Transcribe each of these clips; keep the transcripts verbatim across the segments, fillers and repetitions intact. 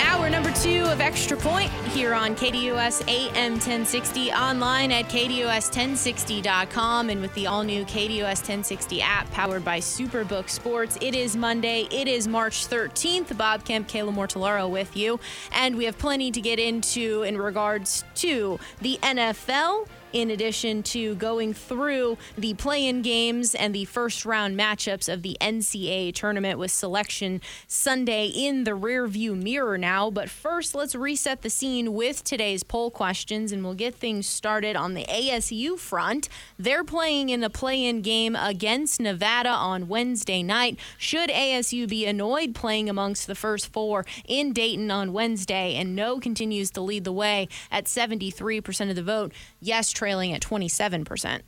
Hour number two of Extra Point here on K T U S A M ten sixty, online at K T U S ten sixty dot com, and with the all-new K T U S ten sixty app powered by Superbook Sports. It is Monday. It is March thirteenth. Bob Kemp, Kayla Mortellaro with you. And we have plenty to get into in regards to the N F L, in addition to going through the play-in games and the first-round matchups of the N C double A tournament, with Selection Sunday in the rearview mirror now. But first, let's reset the scene with today's poll questions, and we'll get things started on the A S U front. They're playing in the play-in game against Nevada on Wednesday night. Should A S U be annoyed playing amongst the first four in Dayton on Wednesday? And no continues to lead the way at seventy-three percent of the vote. Yes, trailing at twenty-seven percent.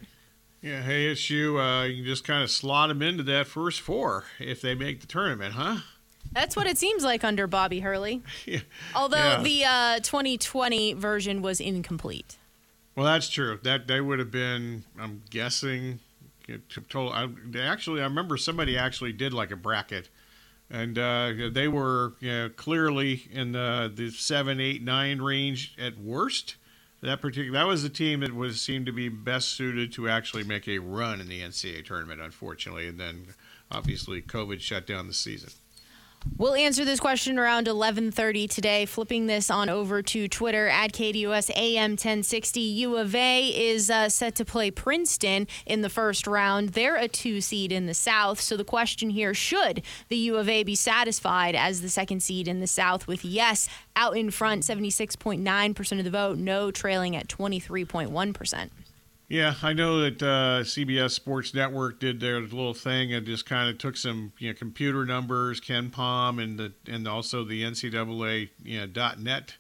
Yeah, hey, issue, uh, you can just kind of slot them into that first four if they make the tournament, huh? That's what it seems like under Bobby Hurley. yeah. Although yeah. the uh, twenty twenty version was incomplete. Well, that's true. That they would have been, I'm guessing, total. I, actually, I remember somebody actually did like a bracket, and uh, they were you know, clearly in the, the seven, eight, nine range at worst. That particular that was the team that was seemed to be best suited to actually make a run in the N C double A tournament, unfortunately, and then obviously COVID shut down the season. We'll answer this question around eleven thirty today, flipping this on over to Twitter at K T U S A M ten sixty. U of A is uh, set to play Princeton in the first round. They're a two seed in the South. So the question here, should the U of A be satisfied as the second seed in the South, with yes out in front, seventy-six point nine percent of the vote, no trailing at twenty-three point one percent. Yeah, I know that uh, C B S Sports Network did their little thing and just kind of took some you know, computer numbers, Ken Palm, and the, and also the N C double A you know, dot net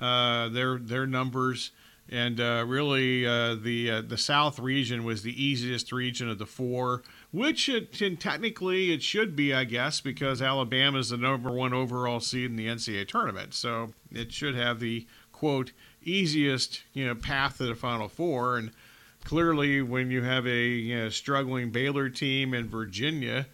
uh, their their numbers, and uh, really uh, the uh, the South region was the easiest region of the four, which it, and technically it should be, I guess, because Alabama is the number one overall seed in the N C double A tournament, so it should have the quote easiest you know path to the Final Four. And clearly, when you have a you know, struggling Baylor team in Virginia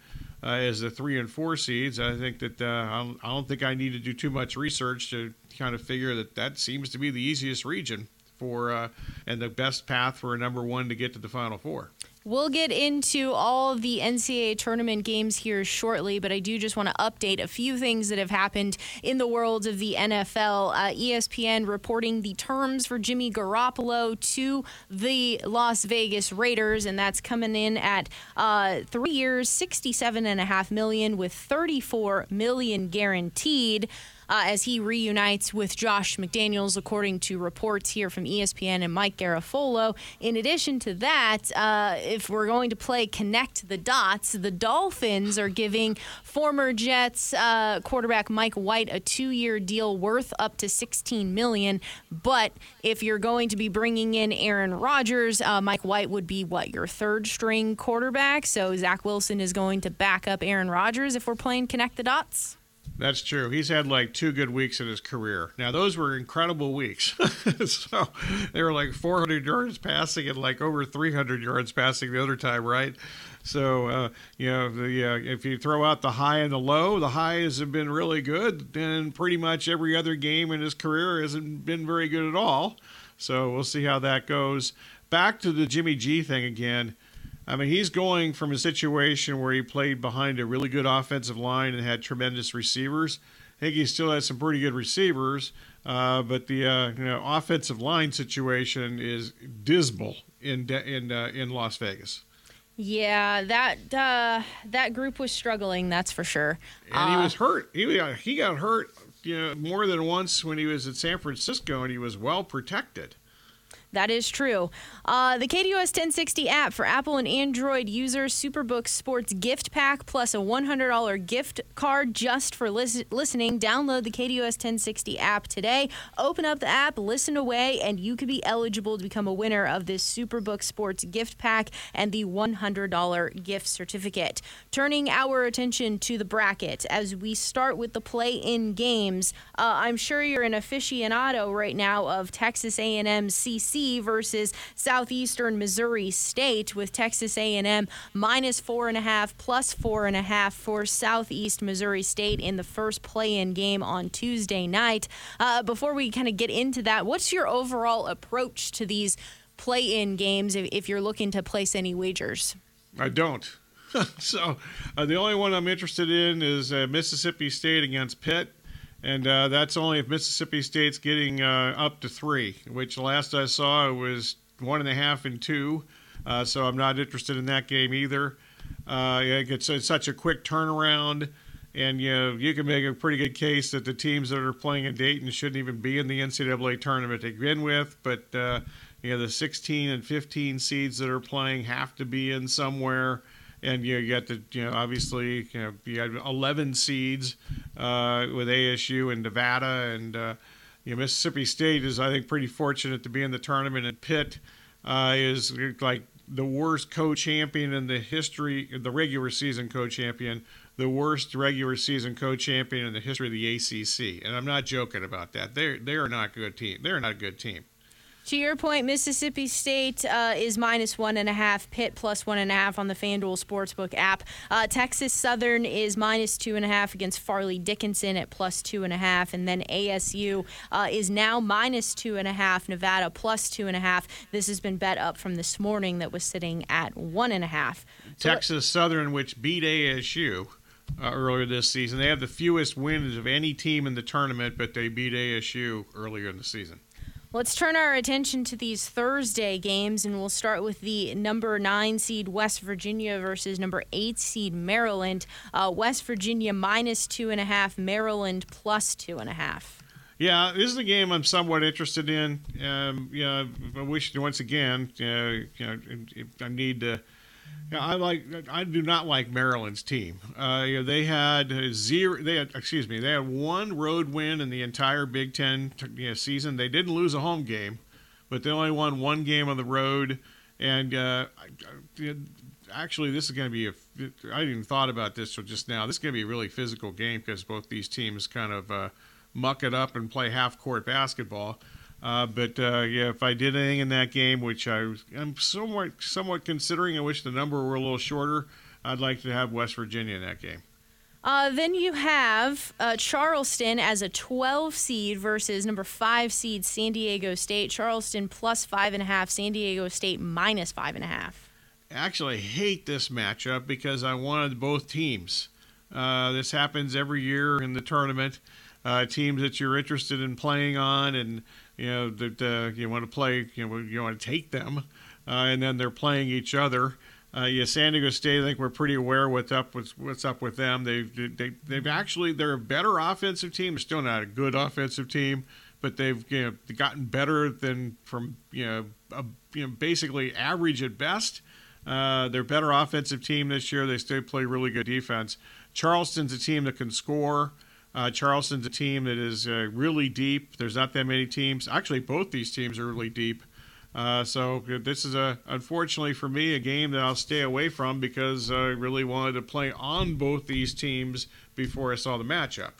uh, as the three and four seeds, I think that uh, I, don't, I don't think I need to do too much research to kind of figure that that seems to be the easiest region for uh, and the best path for a number one to get to the Final Four. We'll get into all the N C double A tournament games here shortly, but I do just want to update a few things that have happened in the world of the N F L. Uh, E S P N reporting the terms for Jimmy Garoppolo to the Las Vegas Raiders, and that's coming in at uh, three years, sixty-seven point five million dollars, with thirty-four million dollars guaranteed. Uh, as he reunites with Josh McDaniels, according to reports here from E S P N and Mike Garafolo. In addition to that, uh, if we're going to play Connect the Dots, the Dolphins are giving former Jets uh, quarterback Mike White a two-year deal worth up to sixteen million dollars. But if you're going to be bringing in Aaron Rodgers, uh, Mike White would be, what, your third-string quarterback? So Zach Wilson is going to back up Aaron Rodgers if we're playing Connect the Dots? That's true. He's had like two good weeks in his career. Now, those were incredible weeks. So they were like four hundred yards passing and like over three hundred yards passing the other time, right? So, uh, you know, the, uh, if you throw out the high and the low, the highs have been really good. And pretty much every other game in his career hasn't been very good at all. So we'll see how that goes. Back to the Jimmy G thing again. I mean, he's going from a situation where he played behind a really good offensive line and had tremendous receivers. I think he still has some pretty good receivers, uh, but the uh, you know, offensive line situation is dismal in in uh, in Las Vegas. Yeah, that uh, that group was struggling, that's for sure. And uh, he was hurt. He got, he got hurt, you know, more than once when he was at San Francisco, and he was well protected. That is true. Uh, the K D O S ten sixty app for Apple and Android users, Superbook Sports Gift Pack plus a one hundred dollars gift card just for lis- listening. Download the K D O S ten sixty app today. Open up the app, listen away, and you could be eligible to become a winner of this Superbook Sports Gift Pack and the one hundred dollars gift certificate. Turning our attention to the bracket as we start with the play-in games, uh, I'm sure you're an aficionado right now of Texas A and M C C versus Southeastern Missouri State, with Texas A and M minus four and a half, plus four and a half for Southeast Missouri State in the first play-in game on Tuesday night. Uh, before we kind of get into that, what's your overall approach to these play-in games if, if you're looking to place any wagers? I don't. so uh, the only one I'm interested in is uh, Mississippi State against Pitt. And uh, that's only if Mississippi State's getting uh, up to three, which last I saw it was one and a half and two. Uh, so I'm not interested in that game either. Uh, it's, it's such a quick turnaround, and you know, you can make a pretty good case that the teams that are playing in Dayton shouldn't even be in the N C double A tournament to begin with. But uh, you know, the sixteen and fifteen seeds that are playing have to be in somewhere. And you got the, you know, obviously, you know, you had eleven seeds uh, with A S U and Nevada, and uh, you know, Mississippi State is, I think, pretty fortunate to be in the tournament. And Pitt uh, is like the worst co-champion in the history, the regular season co-champion, the worst regular season co-champion in the history of the A C C. And I'm not joking about that. They they are not a good team. They're not a good team. To your point, Mississippi State uh, is minus one and a half, Pitt plus one and a half on the FanDuel Sportsbook app. Uh, Texas Southern is minus two and a half against Farley Dickinson at plus two and a half. And then A S U uh, is now minus two and a half, Nevada plus two and a half. This has been bet up from this morning that was sitting at one and a half. So Texas Southern, which beat A S U uh, earlier this season, they have the fewest wins of any team in the tournament, but they beat A S U earlier in the season. Let's turn our attention to these Thursday games, and we'll start with the number nine seed West Virginia versus number eight seed Maryland. Uh, West Virginia minus two and a half, Maryland plus two and a half. Yeah, this is a game I'm somewhat interested in. Um, yeah, I wish once again, uh, you know, I need to. You know, I like. I do not like Maryland's team. Uh, you know, they had zero. They had, excuse me. They had one road win in the entire Big Ten you know, season. They didn't lose a home game, but they only won one game on the road. And uh, actually, this is going to be. A, I didn't even thought about this till just now. This is going to be a really physical game because both these teams kind of uh, muck it up and play half court basketball. Uh, but, uh, yeah, if I did anything in that game, which I, I'm somewhat, somewhat considering, I wish the number were a little shorter, I'd like to have West Virginia in that game. Uh, then you have uh, Charleston as a twelve seed versus number five seed San Diego State. Charleston plus five and a half, San Diego State minus five and a half. I actually hate this matchup because I wanted both teams. Uh, this happens every year in the tournament. Uh, teams that you're interested in playing on, and you know that uh, you want to play, you know, you want to take them, uh, and then they're playing each other. Uh, yeah, San Diego State, I think we're pretty aware what's up with what's up with them. They've they, they've actually they're a better offensive team. They're still not a good offensive team, but they've you know gotten better than from you know, a, you know basically average at best. Uh, they're a better offensive team this year. They still play really good defense. Charleston's a team that can score. Uh, Charleston's a team that is uh, really deep. There's not that many teams. Actually, both these teams are really deep. Uh, so this is, a, unfortunately for me, a game that I'll stay away from because I really wanted to play on both these teams before I saw the matchup.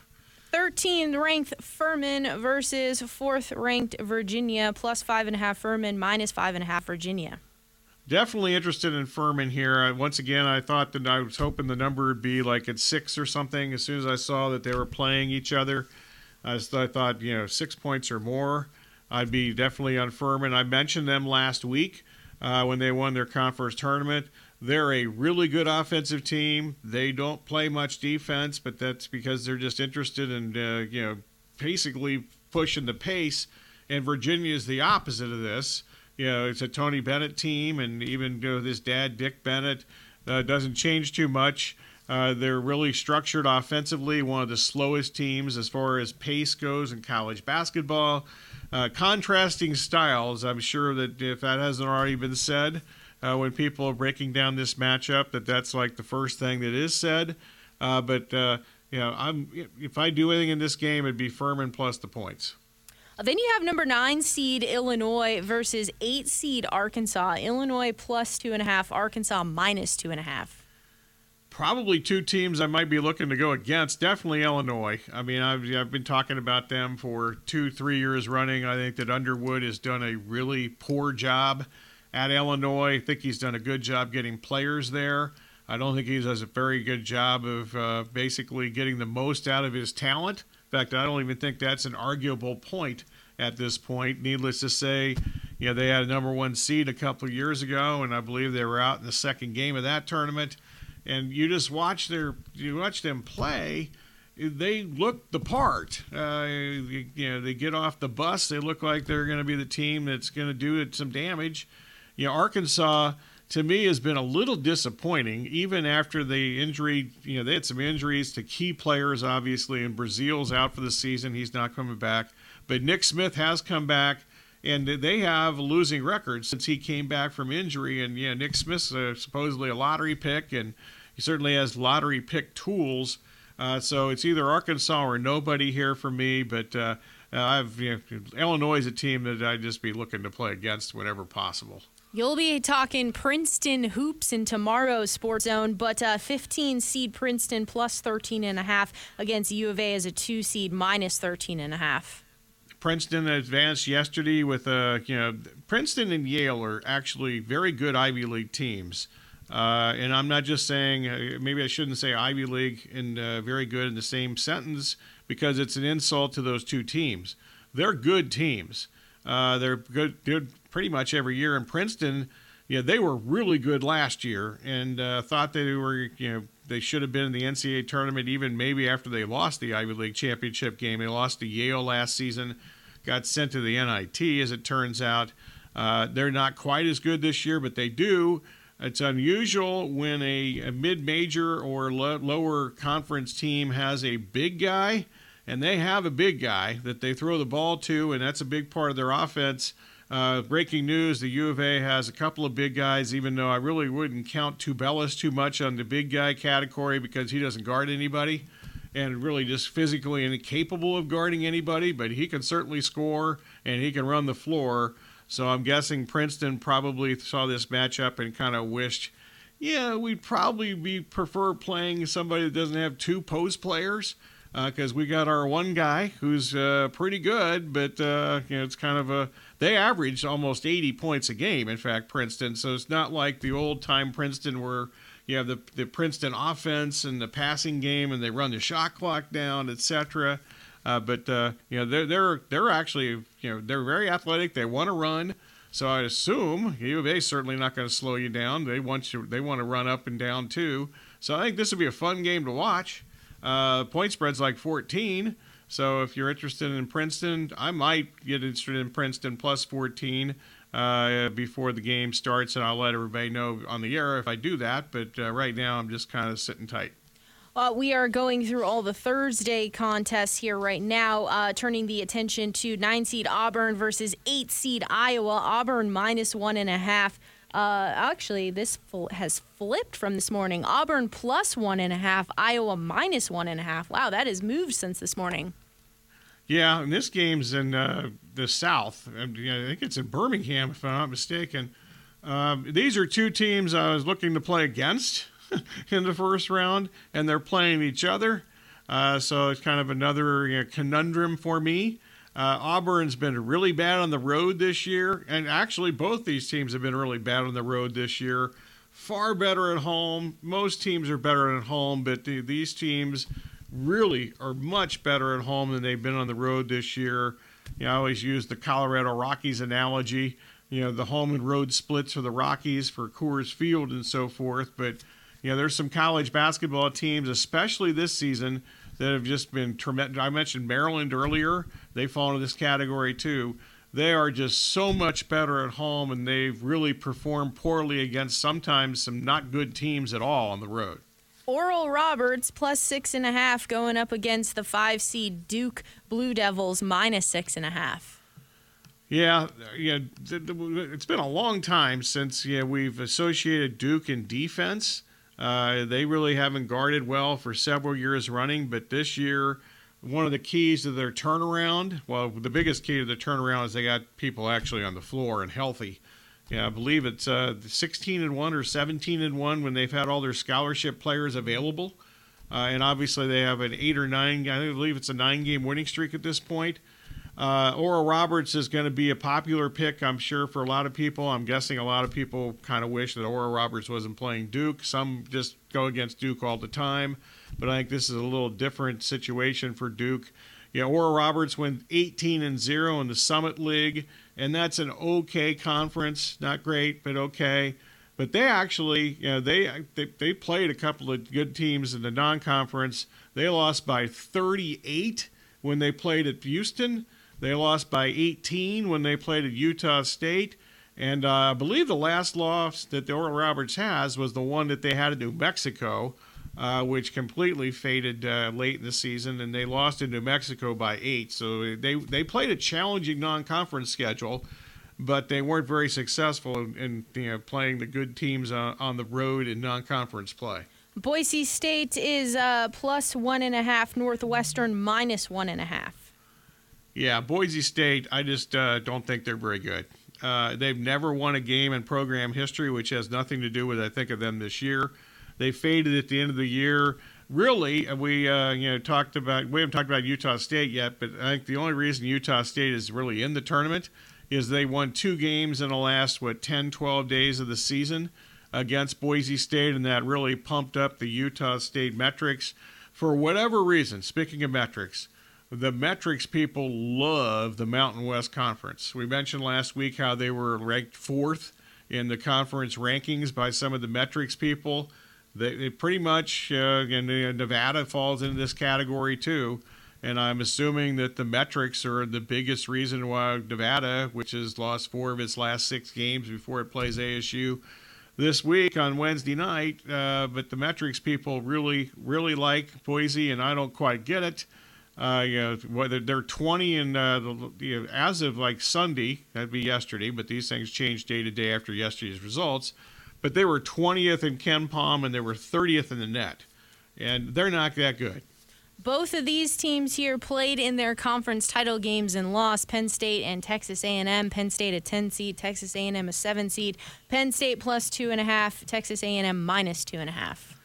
thirteenth-ranked Furman versus fourth-ranked Virginia, plus five and a half Furman, minus five and a half Virginia. Definitely interested in Furman here. Once again, I thought that I was hoping the number would be like at six or something. As soon as I saw that they were playing each other, I thought, you know, six points or more, I'd be definitely on Furman. I mentioned them last week uh, when they won their conference tournament. They're a really good offensive team. They don't play much defense, but that's because they're just interested in, uh, you know, basically pushing the pace. And Virginia is the opposite of this. You know, it's a Tony Bennett team, and even you know, this dad, Dick Bennett, uh, doesn't change too much. Uh, they're really structured offensively, one of the slowest teams as far as pace goes in college basketball. Uh, contrasting styles, I'm sure that if that hasn't already been said, uh, when people are breaking down this matchup, that that's like the first thing that is said. Uh, but uh, you know, I'm if I do anything in this game, it'd be Furman plus the points. Then you have number nine seed Illinois versus eight seed Arkansas. Illinois plus two and a half, Arkansas minus two and a half. Probably two teams I might be looking to go against. Definitely Illinois. I mean, I've, I've been talking about them for two, three years running. I think that Underwood has done a really poor job at Illinois. I think he's done a good job getting players there. I don't think he does a very good job of uh, basically getting the most out of his talent. In fact, I don't even think that's an arguable point at this point. Needless to say, you know, they had a number one seed a couple of years ago, and I believe they were out in the second game of that tournament. And you just watch their, you watch them play. They look the part. Uh, you, you know, they get off the bus. They look like they're going to be the team that's going to do it some damage. You know, Arkansas, to me, has been a little disappointing, even after the injury. You know, they had some injuries to key players, obviously, and Brazil's out for the season. He's not coming back. But Nick Smith has come back, and they have a losing record since he came back from injury. And, yeah, Nick Smith's uh, supposedly a lottery pick, and he certainly has lottery pick tools. Uh, so it's either Arkansas or nobody here for me. But uh, I've, you know, Illinois is a team that I'd just be looking to play against whenever possible. You'll be talking Princeton hoops in tomorrow's Sports Zone, but uh, fifteen seed Princeton plus thirteen and a half against U of A as a two seed minus thirteen and a half. Princeton advanced yesterday with a, you know, Princeton and Yale are actually very good Ivy League teams. Uh, and I'm not just saying, maybe I shouldn't say Ivy League and uh, very good in the same sentence, because it's an insult to those two teams. They're good teams. Uh, they're good, good pretty much every year. And Princeton, yeah, you know, they were really good last year, and uh, thought they were, you know, they should have been in the N C A A tournament even maybe after they lost the Ivy League championship game. They lost to Yale last season, got sent to the N I T, as it turns out. Uh, they're not quite as good this year, but they do. It's unusual when a, a mid-major or lo- lower conference team has a big guy. And they have a big guy that they throw the ball to, and that's a big part of their offense. Uh, breaking news, the U of A has a couple of big guys, even though I really wouldn't count Tubelis too much on the big guy category because he doesn't guard anybody and really just physically incapable of guarding anybody, but he can certainly score and he can run the floor. So I'm guessing Princeton probably saw this matchup and kind of wished, yeah, we'd probably be prefer playing somebody that doesn't have two post players. Because uh, we got our one guy who's uh, pretty good, but uh, you know, it's kind of a they averaged almost eighty points a game. In fact, Princeton, so it's not like the old time Princeton where you have the the Princeton offense and the passing game and they run the shot clock down, et cetera. Uh, but uh, you know, they're they're they're actually, you know, they're very athletic. They want to run, so I assume U of A certainly not going to slow you down. They want you they want to run up and down too. So I think this would be a fun game to watch. Uh, point spread's like fourteen, so if you're interested in Princeton, I might get interested in Princeton plus fourteen uh, before the game starts, and I'll let everybody know on the air if I do that, but uh, right now I'm just kind of sitting tight. Uh, we are going through all the Thursday contests here right now, uh, turning the attention to nine seed Auburn versus eight seed Iowa. Auburn minus one and a half. Uh, actually, this fl- has flipped from this morning. Auburn plus one and a half, Iowa minus one and a half. Wow, that has moved since this morning. Yeah, and this game's in uh, the South. I think it's in Birmingham, if I'm not mistaken. Um, these are two teams I was looking to play against in the first round, and they're playing each other. Uh, so it's kind of another, you know, conundrum for me. Uh, Auburn's been really bad on the road this year, and actually both these teams have been really bad on the road this year. Far better at home. Most teams are better at home, but the, these teams really are much better at home than they've been on the road this year. You know, I always use the Colorado Rockies analogy. You know, the home and road splits for the Rockies for Coors Field and so forth. But, you know, there's some college basketball teams, especially this season, that have just been tremendous. I mentioned Maryland earlier. They fall into this category too. They are just so much better at home, and they've really performed poorly against sometimes some not good teams at all on the road. Oral Roberts plus six and a half going up against the five seed Duke Blue Devils minus six and a half. Yeah, yeah, it's been a long time since yeah we've associated Duke in defense. Uh, they really haven't guarded well for several years running, but this year, one of the keys to their turnaround, well, the biggest key to the turnaround is they got people actually on the floor and healthy. Yeah, I believe it's uh, sixteen and one or seventeen and one when they've had all their scholarship players available, uh, and obviously they have an eight or nine. I believe it's a nine-game winning streak at this point. Uh, Oral Roberts is going to be a popular pick, I'm sure, for a lot of people. I'm guessing a lot of people kind of wish that Oral Roberts wasn't playing Duke. Some just go against Duke all the time, but I think this is a little different situation for Duke. Yeah, Oral Roberts went eighteen and zero in the Summit League, and that's an okay conference. Not great, but okay. But they actually, you know, they they, they played a couple of good teams in the non-conference. They lost by thirty-eight when they played at Houston. They lost by eighteen when they played at Utah State. And uh, I believe the last loss that the Oral Roberts has was the one that they had in New Mexico, uh, which completely faded uh, late in the season, and they lost in New Mexico by eight. So they, they played a challenging non-conference schedule, but they weren't very successful in, in you know, playing the good teams on, on the road in non-conference play. Boise State is uh, plus one and a half, Northwestern minus one and a half. Yeah, Boise State, I just uh, don't think they're very good. Uh, they've never won a game in program history, which has nothing to do with, I think, of them this year. They faded at the end of the year. Really, we uh, you know talked about we haven't talked about Utah State yet, but I think the only reason Utah State is really in the tournament is they won two games in the last, what, ten, twelve days of the season against Boise State, and that really pumped up the Utah State metrics. For whatever reason, speaking of metrics, the metrics people love the Mountain West Conference. We mentioned last week how they were ranked fourth in the conference rankings by some of the metrics people. They, they pretty much, uh, and uh, Nevada falls into this category too. And I'm assuming that the metrics are the biggest reason why Nevada, which has lost four of its last six games before it plays A S U this week on Wednesday night. Uh, but the metrics people really, really like Boise, and I don't quite get it. Uh, you know, whether they're twenty and uh, the, you know, as of like Sunday, that'd be yesterday, but these things change day to day after yesterday's results. But they were twentieth in KenPom and they were thirtieth in the net, and they're not that good. Both of these teams here played in their conference title games and lost. Penn State and Texas A and M. Penn State a ten seed, Texas A and M a seven seed. Penn State plus two and a half, Texas A and M minus two and a half.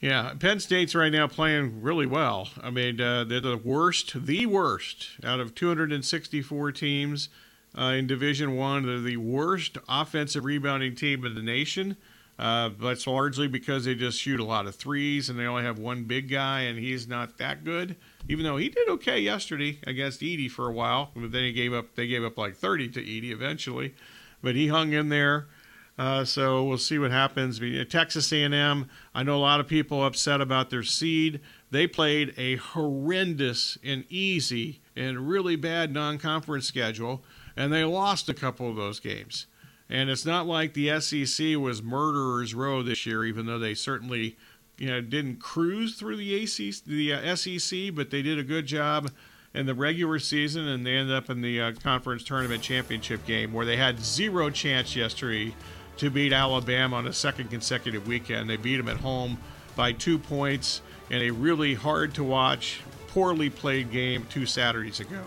Yeah, Penn State's right now playing really well. I mean, uh, they're the worst, the worst out of two hundred sixty-four teams uh, in Division One. They're the worst offensive rebounding team in the nation. Uh, that's largely because they just shoot a lot of threes, and they only have one big guy, and he's not that good. Even though he did okay yesterday against Edey for a while, but then he gave up. They gave up like thirty to Edey eventually, but he hung in there. Uh, so we'll see what happens. Texas A and M, I know a lot of people upset about their seed. They played a horrendous and easy and really bad non-conference schedule, and they lost a couple of those games. And it's not like the S E C was murderer's row this year, even though they certainly, you know, didn't cruise through the A C C, the S E C, but they did a good job in the regular season, and they ended up in the uh, conference tournament championship game where they had zero chance yesterday to beat Alabama on a second consecutive weekend. They beat them at home by two points in a really hard-to-watch, poorly played game two Saturdays ago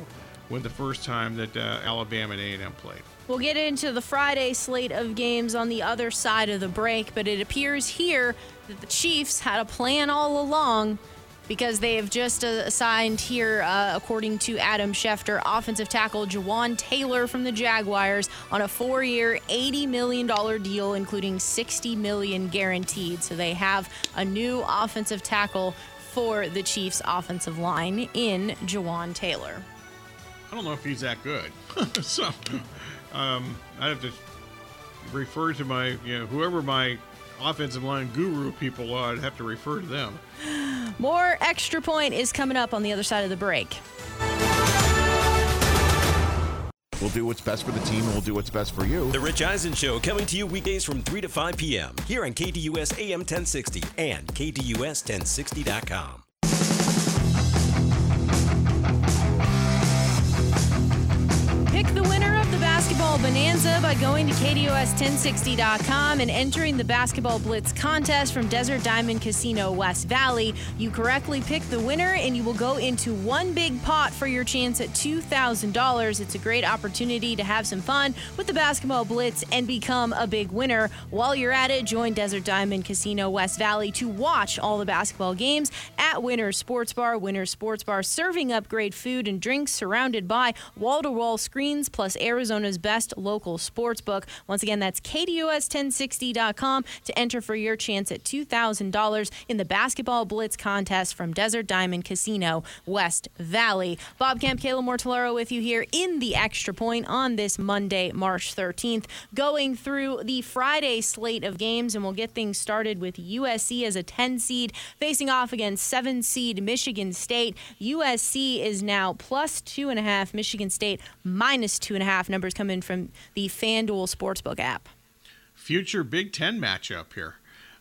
when the first time that uh, Alabama and A and M played. We'll get into the Friday slate of games on the other side of the break, but it appears here that the Chiefs had a plan all along, because they have just assigned here, uh, according to Adam Schefter, offensive tackle Jawaan Taylor from the Jaguars on a four-year, eighty million dollars deal, including sixty million dollars guaranteed. So they have a new offensive tackle for the Chiefs' offensive line in Jawaan Taylor. I don't know if he's that good. so um, I have to refer to my, you know, whoever my offensive line guru people are, I'd have to refer to them. More Extra Point is coming up on the other side of the break. We'll do what's best for the team, and we'll do what's best for you. The Rich Eisen Show, coming to you weekdays from three to five p.m. here on K D U S A M ten sixty and K D U S ten sixty dot com. Pick the winner of the Basketball Bonanza by going to K D U S ten sixty dot com and entering the Basketball Blitz contest from Desert Diamond Casino West Valley. You correctly pick the winner and you will go into one big pot for your chance at two thousand dollars. It's a great opportunity to have some fun with the Basketball Blitz and become a big winner. While you're at it, join Desert Diamond Casino West Valley to watch all the basketball games at Winners Sports Bar. Winners Sports Bar, serving up great food and drinks, surrounded by wall-to-wall screens plus Arizona's best local sports book. Once again, that's K D U S ten sixty dot com to enter for your chance at two thousand dollars in the Basketball Blitz contest from Desert Diamond Casino West Valley. Bob Kemp, Kayla Mortellaro with you here in the Extra Point on this Monday, March thirteenth, going through the Friday slate of games, and we'll get things started with U S C as a ten seed facing off against seven seed Michigan State. U S C is now plus two and a half. Michigan State minus Minus two and a half. Numbers come in from the FanDuel Sportsbook app. Future Big Ten matchup here.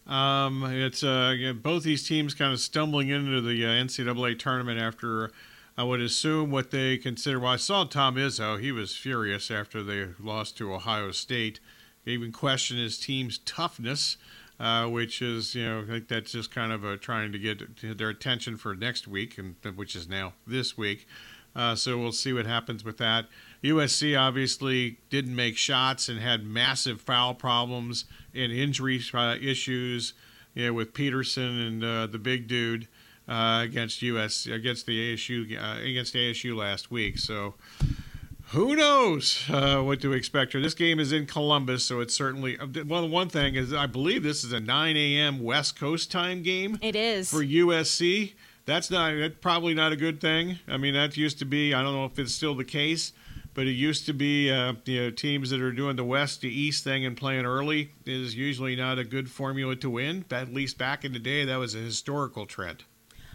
Um, it's uh, both these teams kind of stumbling into the uh, N C double A tournament after I would assume what they consider. Well, I saw Tom Izzo. He was furious after they lost to Ohio State. They even questioned his team's toughness, uh, which is, you know, I think that's just kind of a trying to get their attention for next week, and which is now this week. Uh, so we'll see what happens with that. U S C obviously didn't make shots and had massive foul problems and injury uh, issues, you know, with Peterson and uh, the big dude uh, against U S against the A S U uh, against A S U last week. So who knows uh, what to expect here? This game is in Columbus, so it's certainly well. One thing is, I believe this is a nine a.m. West Coast time game. It is for U S C. That's not that's probably not a good thing. I mean, that used to be. I don't know if it's still the case. But it used to be, uh, you know, teams that are doing the West to East thing and playing early is usually not a good formula to win. At least back in the day, that was a historical trend.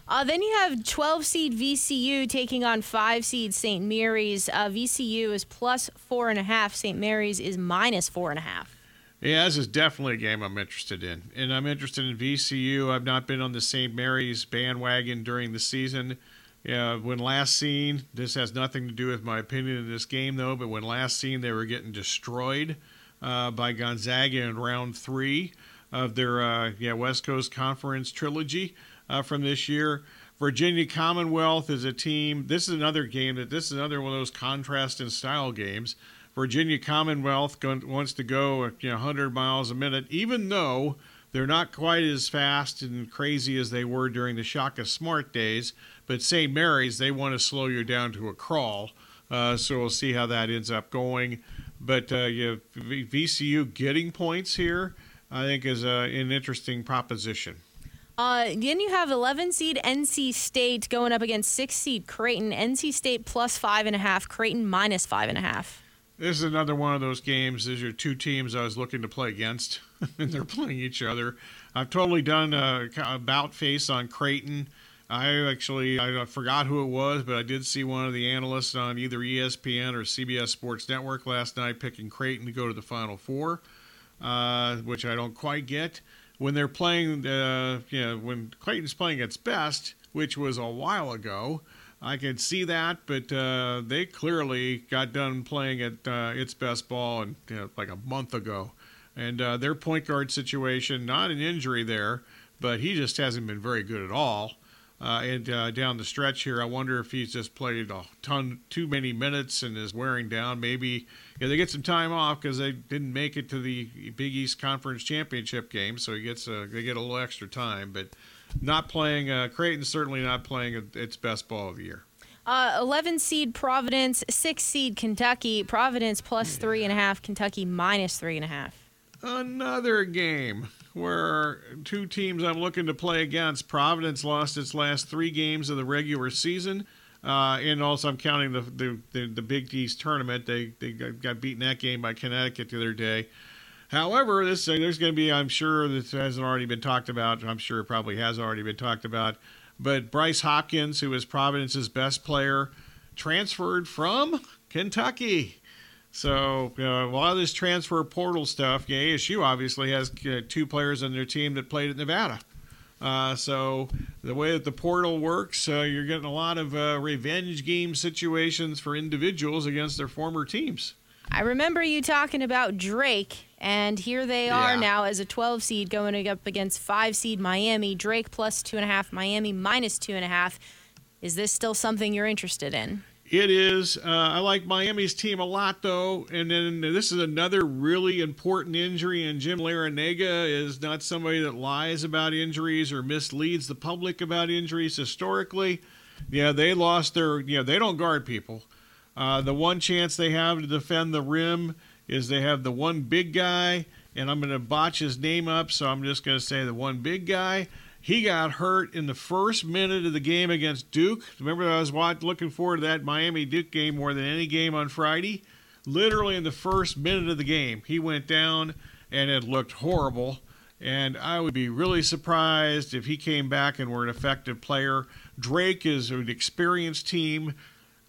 Uh, then you have twelve seed V C U taking on five seed Saint Mary's. Uh, V C U is plus four and a half. Saint Mary's is minus four and a half. Yeah, this is definitely a game I'm interested in. And I'm interested in V C U. I've not been on the Saint Mary's bandwagon during the season. Yeah, when last seen, this has nothing to do with my opinion of this game, though, but when last seen, they were getting destroyed uh, by Gonzaga in round three of their uh, yeah West Coast Conference trilogy uh, from this year. Virginia Commonwealth is a team. This is another game that this is another one of those contrast and style games. Virginia Commonwealth wants to go you know, one hundred miles a minute, even though they're not quite as fast and crazy as they were during the Shaka Smart days. But Saint Mary's, they want to slow you down to a crawl. Uh, so we'll see how that ends up going. But uh, you have V C U getting points here, I think, is a, an interesting proposition. Uh, then you have eleven seed N C State going up against six seed Creighton. N C State plus five and a half, Creighton minus five and a half. This is another one of those games. These are two teams I was looking to play against, and they're playing each other. I've totally done a, a bout face on Creighton. I actually I forgot who it was, but I did see one of the analysts on either E S P N or C B S Sports Network last night picking Creighton to go to the Final Four, uh, which I don't quite get. When they're playing, uh, you know, when Creighton's playing its best, which was a while ago, I could see that, but uh, they clearly got done playing at uh, its best ball in, you know, like a month ago, and uh, their point guard situation, not an injury there, but he just hasn't been very good at all. Uh, and uh, down the stretch here, I wonder if he's just played a ton too many minutes and is wearing down. Maybe you know, they get some time off because they didn't make it to the Big East Conference Championship game, so he gets a, they get a little extra time. But not playing uh, Creighton, certainly not playing its best ball of the year. Uh, eleven seed Providence, six seed Kentucky. Providence plus yeah. three and a half. Kentucky minus three and a half. Another game where two teams I'm looking to play against. Providence lost its last three games of the regular season, uh, and also I'm counting the the, the, the Big East tournament. They they got beaten that game by Connecticut the other day. However, this there's going to be, I'm sure this hasn't already been talked about. I'm sure it probably has already been talked about. But Bryce Hopkins, who is Providence's best player, transferred from Kentucky. So you know, a lot of this transfer portal stuff, you know, A S U obviously has uh, two players on their team that played at Nevada. Uh, so the way that the portal works, uh, you're getting a lot of uh, revenge game situations for individuals against their former teams. I remember you talking about Drake, and here they are yeah. now as a twelve seed going up against five seed Miami. Drake plus two and a half, Miami minus two and a half. Is this still something you're interested in? It is. Uh, I like Miami's team a lot, though. And then this is another really important injury, and Jim Laranega is not somebody that lies about injuries or misleads the public about injuries historically. Yeah, they lost their, you know, they don't guard people. Uh, the one chance they have to defend the rim is they have the one big guy, and I'm going to botch his name up, so I'm just going to say the one big guy. He got hurt in the first minute of the game against Duke. Remember, I was looking forward to that Miami-Duke game more than any game on Friday. Literally in the first minute of the game, he went down, and it looked horrible. And I would be really surprised if he came back and were an effective player. Drake is an experienced team.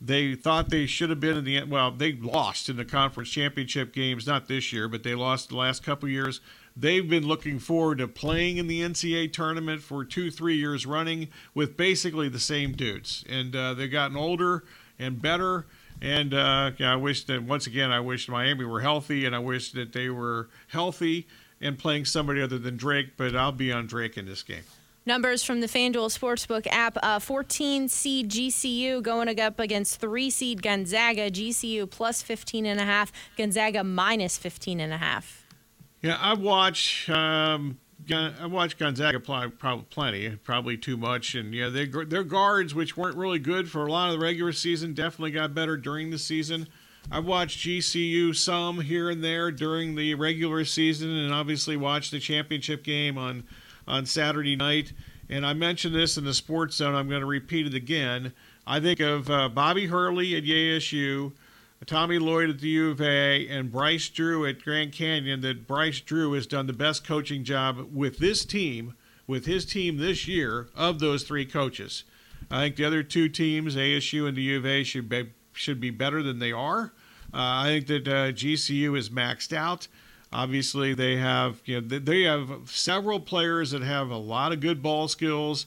They thought they should have been in the – well, they lost in the conference championship games, not this year, but they lost the last couple of years. They've been looking forward to playing in the N C A A tournament for two, three years running with basically the same dudes. And uh, they've gotten older and better. And uh, I wish that, once again, I wish Miami were healthy, and I wish that they were healthy and playing somebody other than Drake, but I'll be on Drake in this game. Numbers from the FanDuel Sportsbook app, uh, fourteen seed G C U going up against three seed Gonzaga. G C U plus fifteen and a half, Gonzaga minus fifteen and a half. Yeah, I watch um, I watch Gonzaga play probably plenty, probably too much. And yeah, they, their guards, which weren't really good for a lot of the regular season, definitely got better during the season. I watched G C U some here and there during the regular season, and obviously watched the championship game on on Saturday night. And I mentioned this in the Sports Zone. I'm going to repeat it again. I think of uh, Bobby Hurley at A S U, Tommy Lloyd at the UofA, and Bryce Drew at Grand Canyon, that Bryce Drew has done the best coaching job with this team, with his team this year, of those three coaches. I think the other two teams, A S U and the UofA, should be, should be better than they are. Uh, I think that uh, G C U is maxed out. Obviously, they have you know they have several players that have a lot of good ball skills.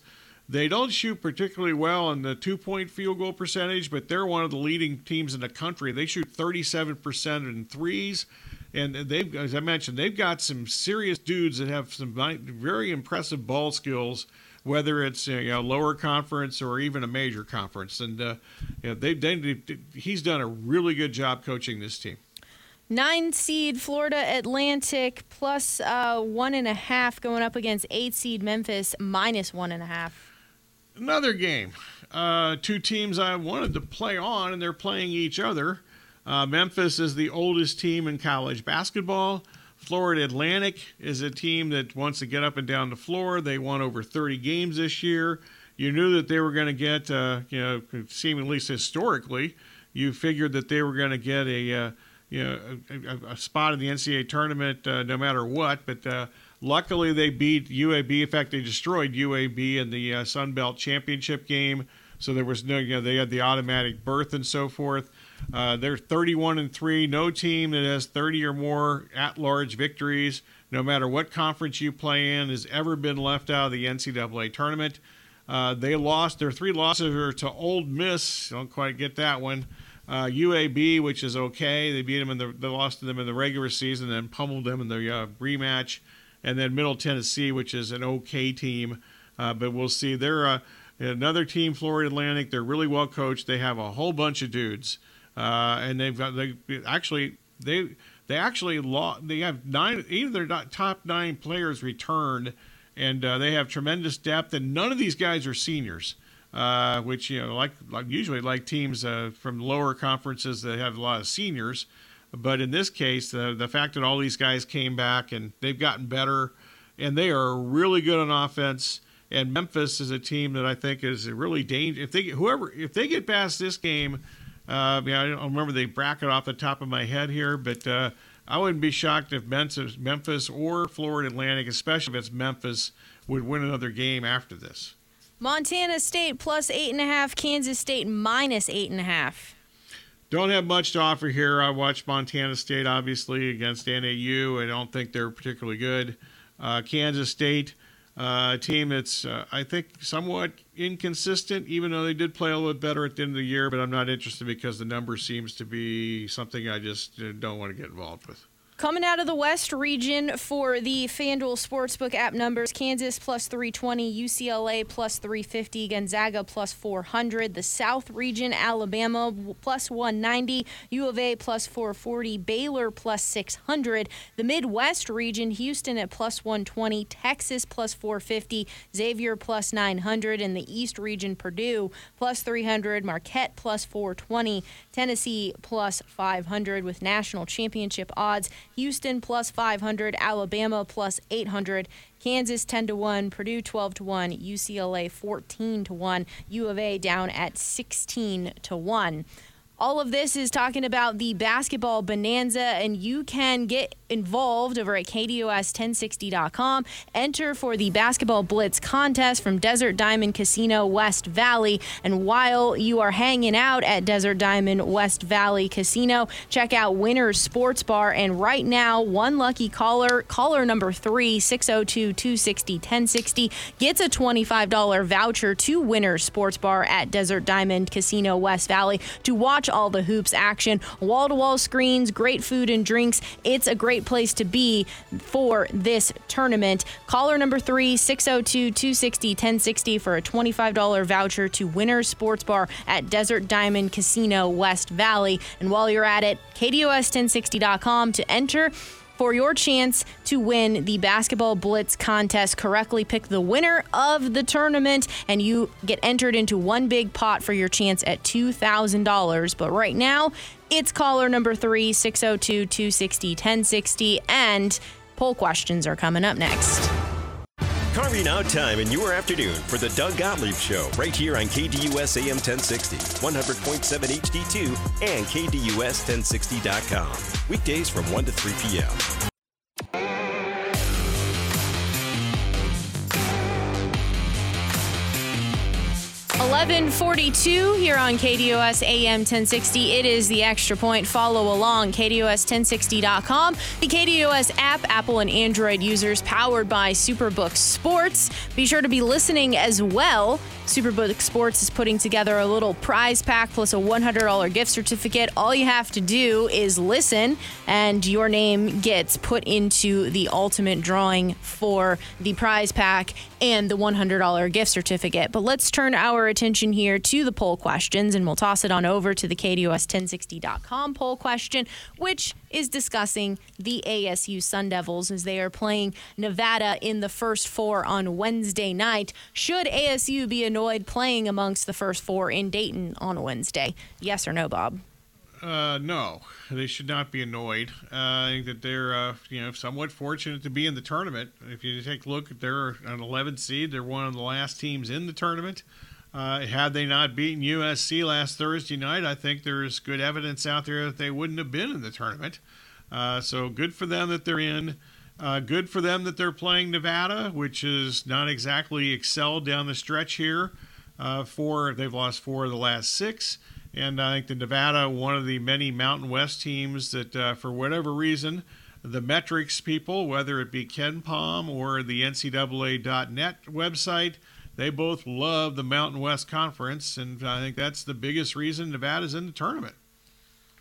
They don't shoot particularly well in the two-point field goal percentage, but they're one of the leading teams in the country. They shoot thirty-seven percent in threes, and they've, as I mentioned, they've got some serious dudes that have some very impressive ball skills, whether it's a you know, lower conference or even a major conference. And uh, you know, they've, they, he's done a really good job coaching this team. Nine seed Florida Atlantic plus uh, one and a half going up against eight seed Memphis minus one and a half. Another game. Uh, two teams I wanted to play on, and they're playing each other. Uh, Memphis is the oldest team in college basketball. Florida Atlantic is a team that wants to get up and down the floor. They won over thirty games this year. You knew that they were going to get, uh, you know, seemingly historically, you figured that they were going to get a uh, you know, a, a spot in the N C A A tournament uh, no matter what. But uh, luckily they beat U A B. In fact, they destroyed U A B in the uh, Sun Belt Championship game. So there was no, you know, they had the automatic berth and so forth. Uh, they're thirty-one and three. No team that has thirty or more at-large victories, no matter what conference you play in, has ever been left out of the N C A A tournament. Uh, they lost, their three losses are to Ole Miss. Don't quite get that one. Uh, U A B, which is okay. They beat them in the, they lost to them in the regular season, and then pummeled them in the uh, rematch. And then Middle Tennessee, which is an okay team, uh, but we'll see. They're uh, another team, Florida Atlantic. They're really well coached. They have a whole bunch of dudes, uh, and they've got they actually they they actually lost. They have nine. Either their top nine players returned, and uh, they have tremendous depth. And none of these guys are seniors. Uh, which, you know, like, like usually like teams uh, from lower conferences that have a lot of seniors. But in this case, the, the fact that all these guys came back and they've gotten better, and they are really good on offense. And Memphis is a team that I think is really dangerous. If they whoever if they get past this game, uh, you know, I don't remember the bracket off the top of my head here, but uh, I wouldn't be shocked if Memphis or Florida Atlantic, especially if it's Memphis, would win another game after this. Montana State plus eight and a half, Kansas State minus eight and a half. Don't have much to offer here. I watched Montana State, obviously, against N A U. I don't think they're particularly good. Uh, Kansas State, uh, a team that's, uh, I think, somewhat inconsistent, even though they did play a little bit better at the end of the year, but I'm not interested because the number seems to be something I just don't want to get involved with. Coming out of the West region for the FanDuel Sportsbook app numbers, Kansas plus three twenty, U C L A plus three fifty, Gonzaga plus four hundred, the South region, Alabama plus one ninety, U of A plus four forty, Baylor plus six hundred, the Midwest region, Houston at plus one twenty, Texas plus four fifty, Xavier plus nine hundred, and the East region, Purdue plus three hundred, Marquette plus four twenty, Tennessee plus five hundred with national championship odds. Houston plus five hundred, Alabama plus eight hundred, Kansas ten to one, Purdue twelve to one, U C L A fourteen to one, U of A down at sixteen to one. All of this is talking about the basketball bonanza, and you can get involved over at K D O S ten sixty dot com. Enter for the Basketball Blitz contest from Desert Diamond Casino West Valley. And while you are hanging out at Desert Diamond West Valley Casino, check out Winner's Sports Bar. And right now, one lucky caller, caller number three, six oh two, two six oh, ten sixty, gets a twenty-five dollars voucher to Winner's Sports Bar at Desert Diamond Casino West Valley to watch all the hoops action, wall-to-wall screens, great food and drinks. It's a great place to be for this tournament. Caller number three, six oh two, two six oh, ten sixty for a twenty-five dollars voucher to Winner's Sports Bar at Desert Diamond Casino West Valley. And while you're at it, K D O S ten sixty dot com to enter for your chance to win the Basketball Blitz contest. Correctly pick the winner of the tournament, and you get entered into one big pot for your chance at two thousand dollars. But right now, it's caller number three, six oh two, two six oh, ten sixty, and poll questions are coming up next. Carving out time in your afternoon for the Doug Gottlieb Show, right here on K D U S A M ten sixty, one hundred point seven H D two, and K D U S ten sixty dot com. Weekdays from one to three p.m. eleven forty-two here on K D O S A M ten sixty. It is the Extra Point. Follow along, K D O S ten sixty dot com. The K D O S app, Apple and Android users, powered by Superbook Sports. Be sure to be listening as well. Superbook Sports is putting together a little prize pack plus a one hundred dollars gift certificate. All you have to do is listen, and your name gets put into the ultimate drawing for the prize pack and the one hundred dollars gift certificate. But let's turn our attention here to the poll questions, and we'll toss it on over to the K D O S ten sixty dot com poll question, which is discussing the A S U Sun Devils as they are playing Nevada in the first four on Wednesday night. Should A S U be annoyed playing amongst the first four in Dayton on Wednesday? Yes or no, Bob? Uh, no, they should not be annoyed. Uh, I think that they're uh, you know, somewhat fortunate to be in the tournament. If you take a look, they're an eleven seed. They're one of the last teams in the tournament. Uh, had they not beaten U S C last Thursday night, I think there's good evidence out there that they wouldn't have been in the tournament. Uh, so good for them that they're in. Uh, good for them that they're playing Nevada, which is not exactly excelled down the stretch here. Uh, four, they've lost four of the last six. And I think the Nevada, one of the many Mountain West teams that, uh, for whatever reason, the metrics people, whether it be Ken Palm or the N C double A dot net website, they both love the Mountain West Conference, and I think that's the biggest reason Nevada's in the tournament.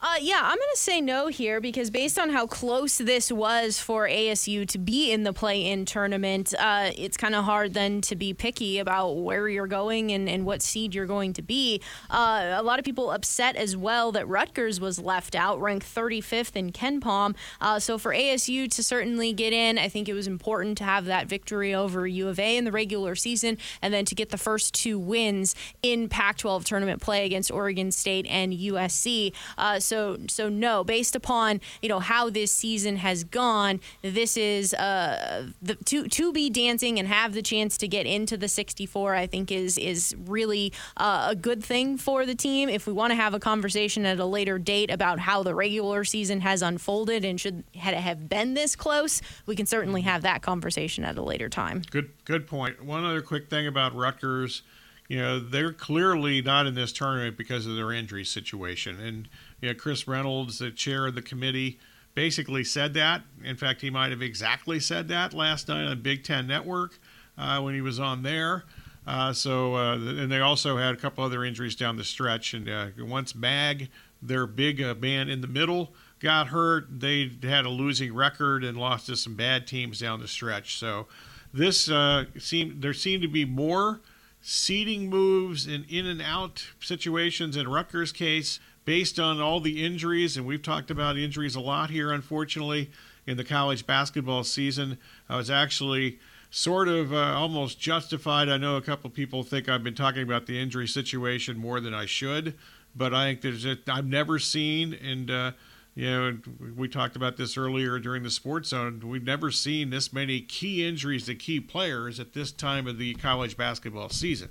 Uh, yeah, I'm going to say no here because based on how close this was for A S U to be in the play-in tournament, uh, it's kind of hard then to be picky about where you're going and, and what seed you're going to be. Uh, a lot of people upset as well that Rutgers was left out, ranked thirty-fifth in KenPom. Uh, so for A S U to certainly get in, I think it was important to have that victory over U of A in the regular season and then to get the first two wins in Pac twelve tournament play against Oregon State and U S C. Uh, so So, so no, based upon, you know, how this season has gone, this is uh, the, to to be dancing and have the chance to get into the sixty-four, I think is is really uh, a good thing for the team. If we want to have a conversation at a later date about how the regular season has unfolded and should had it have been this close, we can certainly have that conversation at a later time. Good, good point. One other quick thing about Rutgers. you know, they're clearly not in this tournament because of their injury situation. And, you know, Chris Reynolds, the chair of the committee, basically said that. In fact, he might have exactly said that last night on Big Ten Network uh, when he was on there. Uh, so, uh, and they also had a couple other injuries down the stretch. And uh, once Mag, their big uh, man in the middle, got hurt, they had a losing record and lost to some bad teams down the stretch. So, this uh, seemed there seemed to be more seeding moves and in and out situations in Rutgers' case based on all the injuries, and we've talked about injuries a lot here, unfortunately, in the college basketball season. I was actually sort of uh, almost justified. I know a couple of people think I've been talking about the injury situation more than I should, but I think there's a, I've never seen and. Uh, You know, we talked about this earlier during the Sports Zone. We've never seen this many key injuries to key players at this time of the college basketball season.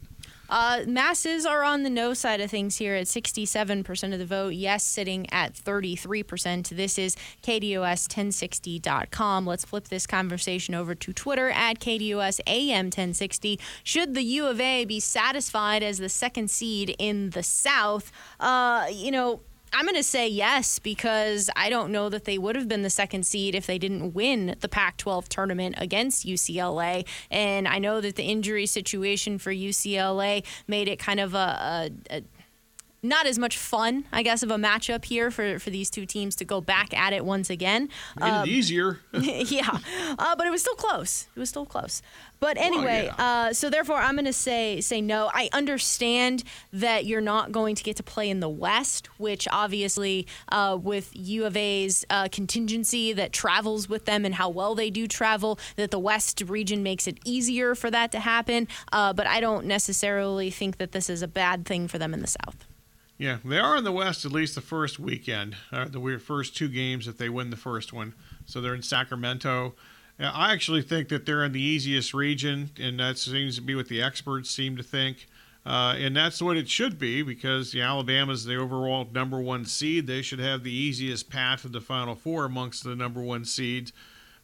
Uh, masses are on the no side of things here at sixty-seven percent of the vote. Yes, sitting at thirty-three percent. This is K D O S ten sixty dot com. Let's flip this conversation over to Twitter at K D O S A M ten sixty. Should the U of A be satisfied as the second seed in the South? Uh, you know, I'm going to say yes, because I don't know that they would have been the second seed if they didn't win the Pac twelve tournament against U C L A. And I know that the injury situation for U C L A made it kind of a, a, a not as much fun, I guess, of a matchup here for, for these two teams to go back at it once again. Made um, it easier. yeah, uh, but it was still close. It was still close. But anyway, well, yeah. uh, so therefore, I'm going to say say no. I understand that you're not going to get to play in the West, which obviously uh, with U of A's uh, contingency that travels with them and how well they do travel, that the West region makes it easier for that to happen. Uh, but I don't necessarily think that this is a bad thing for them in the South. Yeah, they are in the West at least the first weekend, uh, the first two games if they win the first one. So they're in Sacramento. I actually think that they're in the easiest region, and that seems to be what the experts seem to think. Uh, and that's what it should be, because you know, Alabama's the overall number one seed. They should have the easiest path to the Final Four amongst the number one seeds.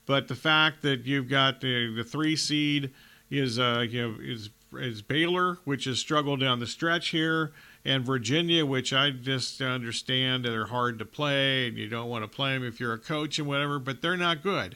But the fact that you've got the, the three seed is uh, you know is is Baylor, which has struggled down the stretch here, and Virginia, which I just understand they're hard to play, and you don't want to play them if you're a coach and whatever, but they're not good.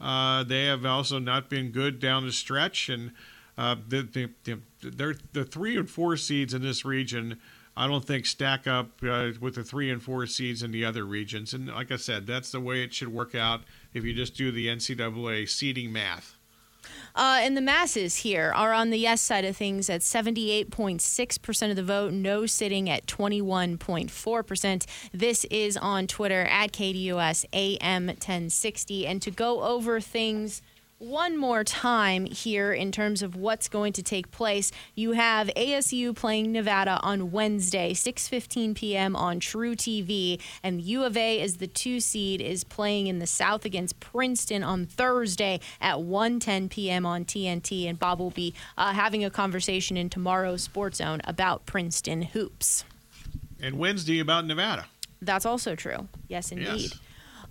Uh, they have also not been good down the stretch, and uh, the, the, the, they're, the three and four seeds in this region, I don't think stack up uh, with the three and four seeds in the other regions. And like I said, that's the way it should work out if you just do the N C double A seeding math. Uh, and the masses here are on the yes side of things at seventy-eight point six percent of the vote, no sitting at twenty-one point four percent. This is on Twitter at K D O S A M ten sixty. And to go over things one more time here in terms of what's going to take place, you have A S U playing Nevada on Wednesday, six fifteen p.m. on True T V, and U of A as the two seed is playing in the South against Princeton on Thursday at one ten p.m. on T N T, and Bob will be uh, having a conversation in tomorrow's Sports Zone about Princeton hoops. And Wednesday about Nevada. That's also true. Yes, indeed. Yes.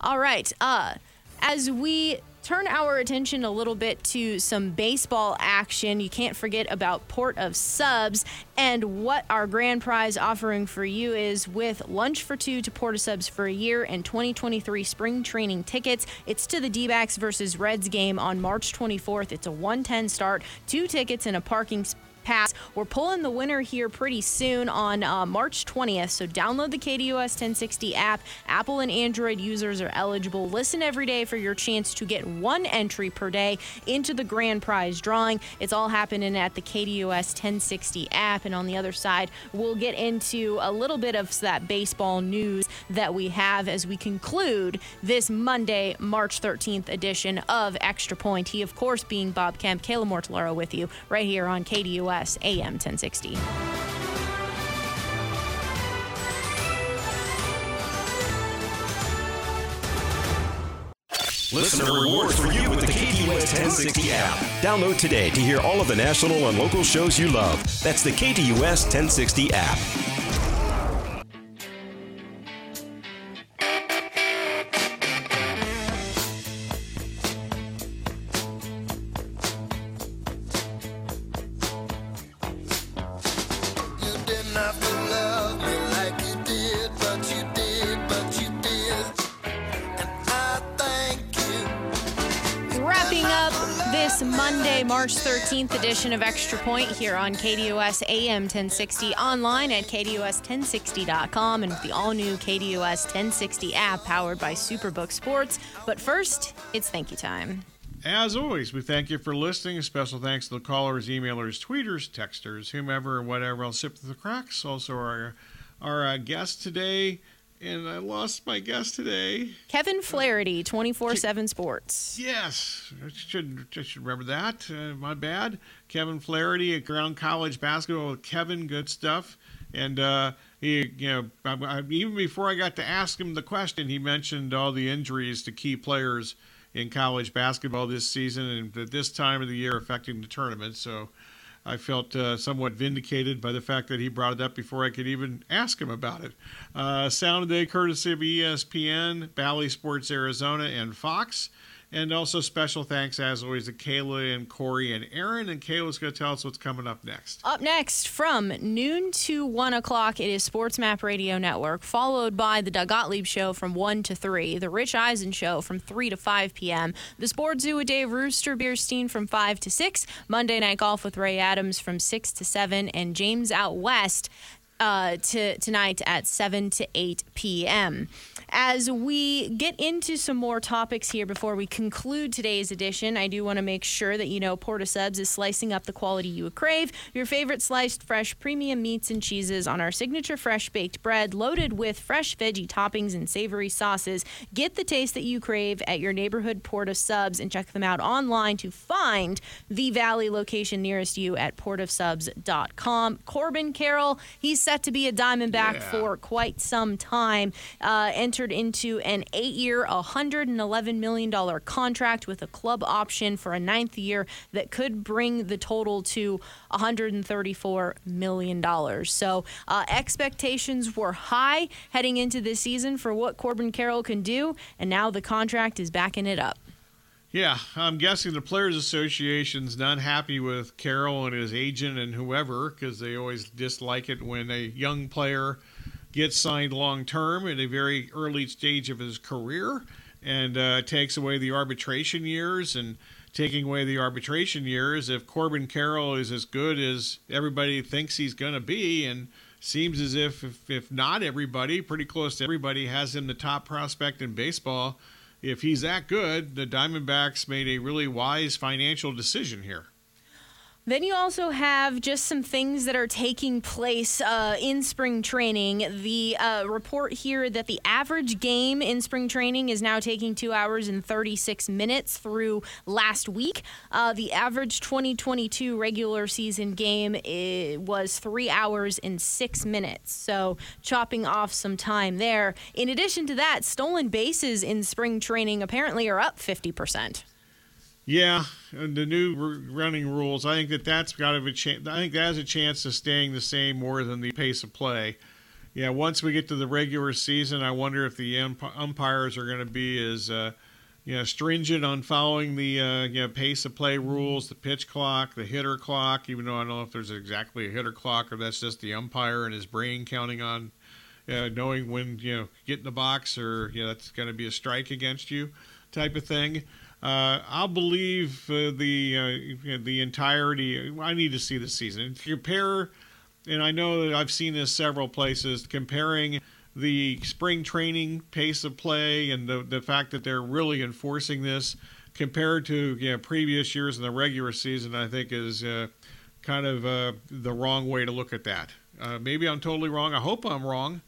All right. Uh, as we turn our attention a little bit to some baseball action. You can't forget about Port of Subs and what our grand prize offering for you is with Lunch for Two to Port of Subs for a year and twenty twenty-three spring training tickets. It's to the D-backs versus Reds game on March twenty-fourth. It's a one ten start, two tickets and a parking space. Pass. We're pulling the winner here pretty soon on uh, March twentieth, so download the K D O S ten sixty app. Apple and Android users are eligible. Listen every day for your chance to get one entry per day into the grand prize drawing. It's all happening at the K D O S ten sixty app, and on the other side, we'll get into a little bit of that baseball news that we have as we conclude this Monday, March thirteenth edition of Extra Point. He, of course, being Bob Kemp, Kayla Mortellaro with you right here on K D O S A M ten sixty. Listener rewards for you with the K D U S ten sixty app. Download today to hear all of the national and local shows you love. That's the K D U S ten sixty app. March thirteenth edition of Extra Point here on K D O S A M ten sixty, online at K D O S ten sixty dot com, and with the all-new K D O S ten sixty app powered by Superbook Sports. But first, it's thank you time. As always, we thank you for listening. A special thanks to the callers, emailers, tweeters, texters, whomever, whatever else, sip through the cracks. Also, our, our uh, guest today, and I lost my guest today. Kevin Flaherty, twenty-four seven Sports. Yes, I should, I should remember that. Uh, my bad. Kevin Flaherty, around college basketball with Kevin, good stuff. And, uh, he, you know, I, I, even before I got to ask him the question, he mentioned all the injuries to key players in college basketball this season and at this time of the year affecting the tournament. So I felt uh, somewhat vindicated by the fact that he brought it up before I could even ask him about it. Uh, Sound of the Day, courtesy of E S P N, Bally Sports Arizona, and Fox. And also special thanks, as always, to Kayla and Corey and Aaron. And Kayla's going to tell us what's coming up next. Up next, from noon to one o'clock, it is SportsMap Radio Network, followed by the Doug Gottlieb Show from one to three, the Rich Eisen Show from three to five p.m., the Sports Zoo with Dave Rooster Bierstein from five to six, Monday Night Golf with Ray Adams from six to seven, and James Out West uh, to, tonight at seven to eight p.m. As we get into some more topics here before we conclude today's edition, I do want to make sure that you know Porta Subs is slicing up the quality you would crave. Your favorite sliced fresh premium meats and cheeses on our signature fresh baked bread, loaded with fresh veggie toppings and savory sauces. Get the taste that you crave at your neighborhood Porta Subs, and check them out online to find the Valley location nearest you at port of subs dot com. Corbin Carroll, he's set to be a Diamondback yeah. for quite some time. Uh, and into an eight-year, one hundred eleven million dollars contract with a club option for a ninth year that could bring the total to one hundred thirty-four million dollars. So uh, expectations were high heading into this season for what Corbin Carroll can do, and now the contract is backing it up. Yeah, I'm guessing the Players Association's not happy with Carroll and his agent and whoever, because they always dislike it when a young player gets signed long-term at a very early stage of his career, and uh, takes away the arbitration years. And taking away the arbitration years, if Corbin Carroll is as good as everybody thinks he's going to be, and seems as if, if, if not everybody, pretty close to everybody, has him the top prospect in baseball, if he's that good, the Diamondbacks made a really wise financial decision here. Then you also have just some things that are taking place uh, in spring training. The uh, report here that the average game in spring training is now taking two hours and thirty-six minutes through last week. Uh, the average twenty twenty-two regular season game was three hours and six minutes. So chopping off some time there. In addition to that, stolen bases in spring training apparently are up fifty percent. Yeah, and the new running rules, I think that that's got a chance. I think that has a chance of staying the same more than the pace of play. Yeah, once we get to the regular season, I wonder if the umpires are going to be as uh, you know, stringent on following the uh, you know, pace of play rules, the pitch clock, the hitter clock, even though I don't know if there's exactly a hitter clock or that's just the umpire and his brain counting on uh, knowing when, you know, get in the box or, you know, that's going to be a strike against you type of thing. Uh, I'll believe uh, the uh, the entirety. I need to see the season. Compare, and I know that I've seen this several places, comparing the spring training pace of play and the, the fact that they're really enforcing this compared to you know, previous years in the regular season, I think is uh, kind of uh, the wrong way to look at that. Uh, maybe I'm totally wrong. I hope I'm wrong.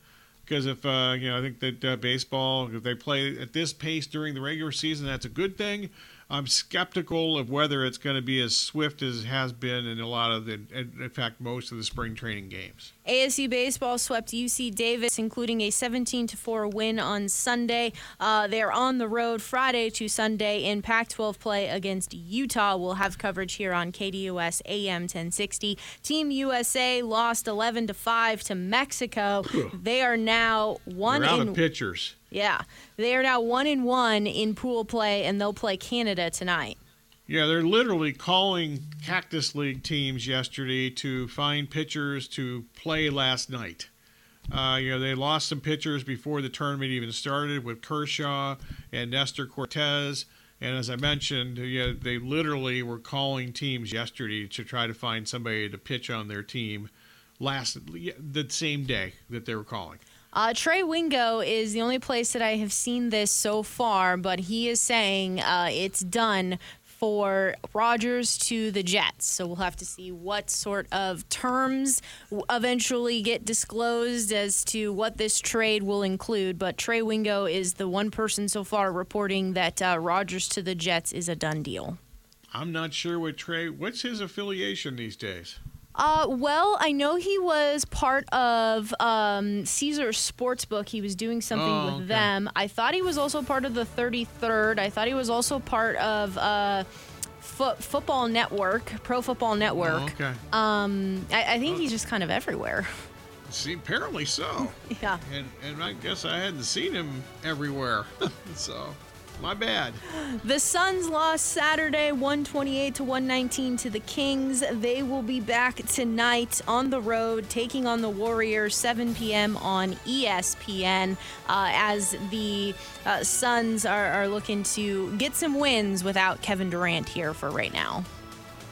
Because if uh, you know, I think that uh, baseball, if they play at this pace during the regular season, that's a good thing. I'm skeptical of whether it's going to be as swift as it has been in a lot of the, in fact, most of the spring training games. A S U baseball swept U C Davis, including a seventeen to four win on Sunday. Uh, they're on the road Friday to Sunday in Pac twelve play against Utah. We'll have coverage here on K D O S A M ten sixty. Team U S A lost eleven to five to Mexico. They are now one We're out in- of pitchers. Yeah, they are now one and one in pool play, and they'll play Canada tonight. Yeah, they're literally calling Cactus League teams yesterday to find pitchers to play last night. Uh, you know, they lost some pitchers before the tournament even started with Kershaw and Nestor Cortez, And as I mentioned, you know, they literally were calling teams yesterday to try to find somebody to pitch on their team last the same day that they were calling. Uh, Trey Wingo is the only place that I have seen this so far, but he is saying uh, it's done for Rodgers to the Jets. So we'll have to see what sort of terms eventually get disclosed as to what this trade will include. But Trey Wingo is the one person so far reporting that uh, Rodgers to the Jets is a done deal. I'm not sure what Trey, what's his affiliation these days? Uh, well, I know he was part of um, Caesar's Sportsbook. He was doing something oh, with okay. them. I thought he was also part of the thirty-third. I thought he was also part of uh, fo- Football Network, Pro Football Network. Oh, okay. Um, I, I think oh. he's just kind of everywhere. See, apparently so. Yeah. And, and I guess I hadn't seen him everywhere, so... My bad. The Suns lost Saturday one twenty-eight to one nineteen to the Kings. They will be back tonight on the road, taking on the Warriors, seven p.m. on E S P N, uh, as the uh, Suns are, are looking to get some wins without Kevin Durant here for right now.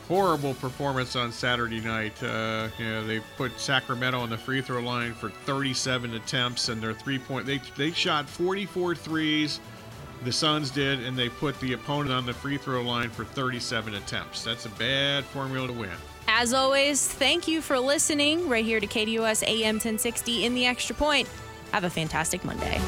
Horrible performance on Saturday night. Uh, you know, they put Sacramento on the free throw line for thirty-seven attempts, and their three-point they they shot forty-four threes. The Suns did, and they put the opponent on the free throw line for thirty-seven attempts. That's a bad formula to win. As always, thank you for listening right here to K D O S A M ten sixty in the Extra Point. Have a fantastic Monday.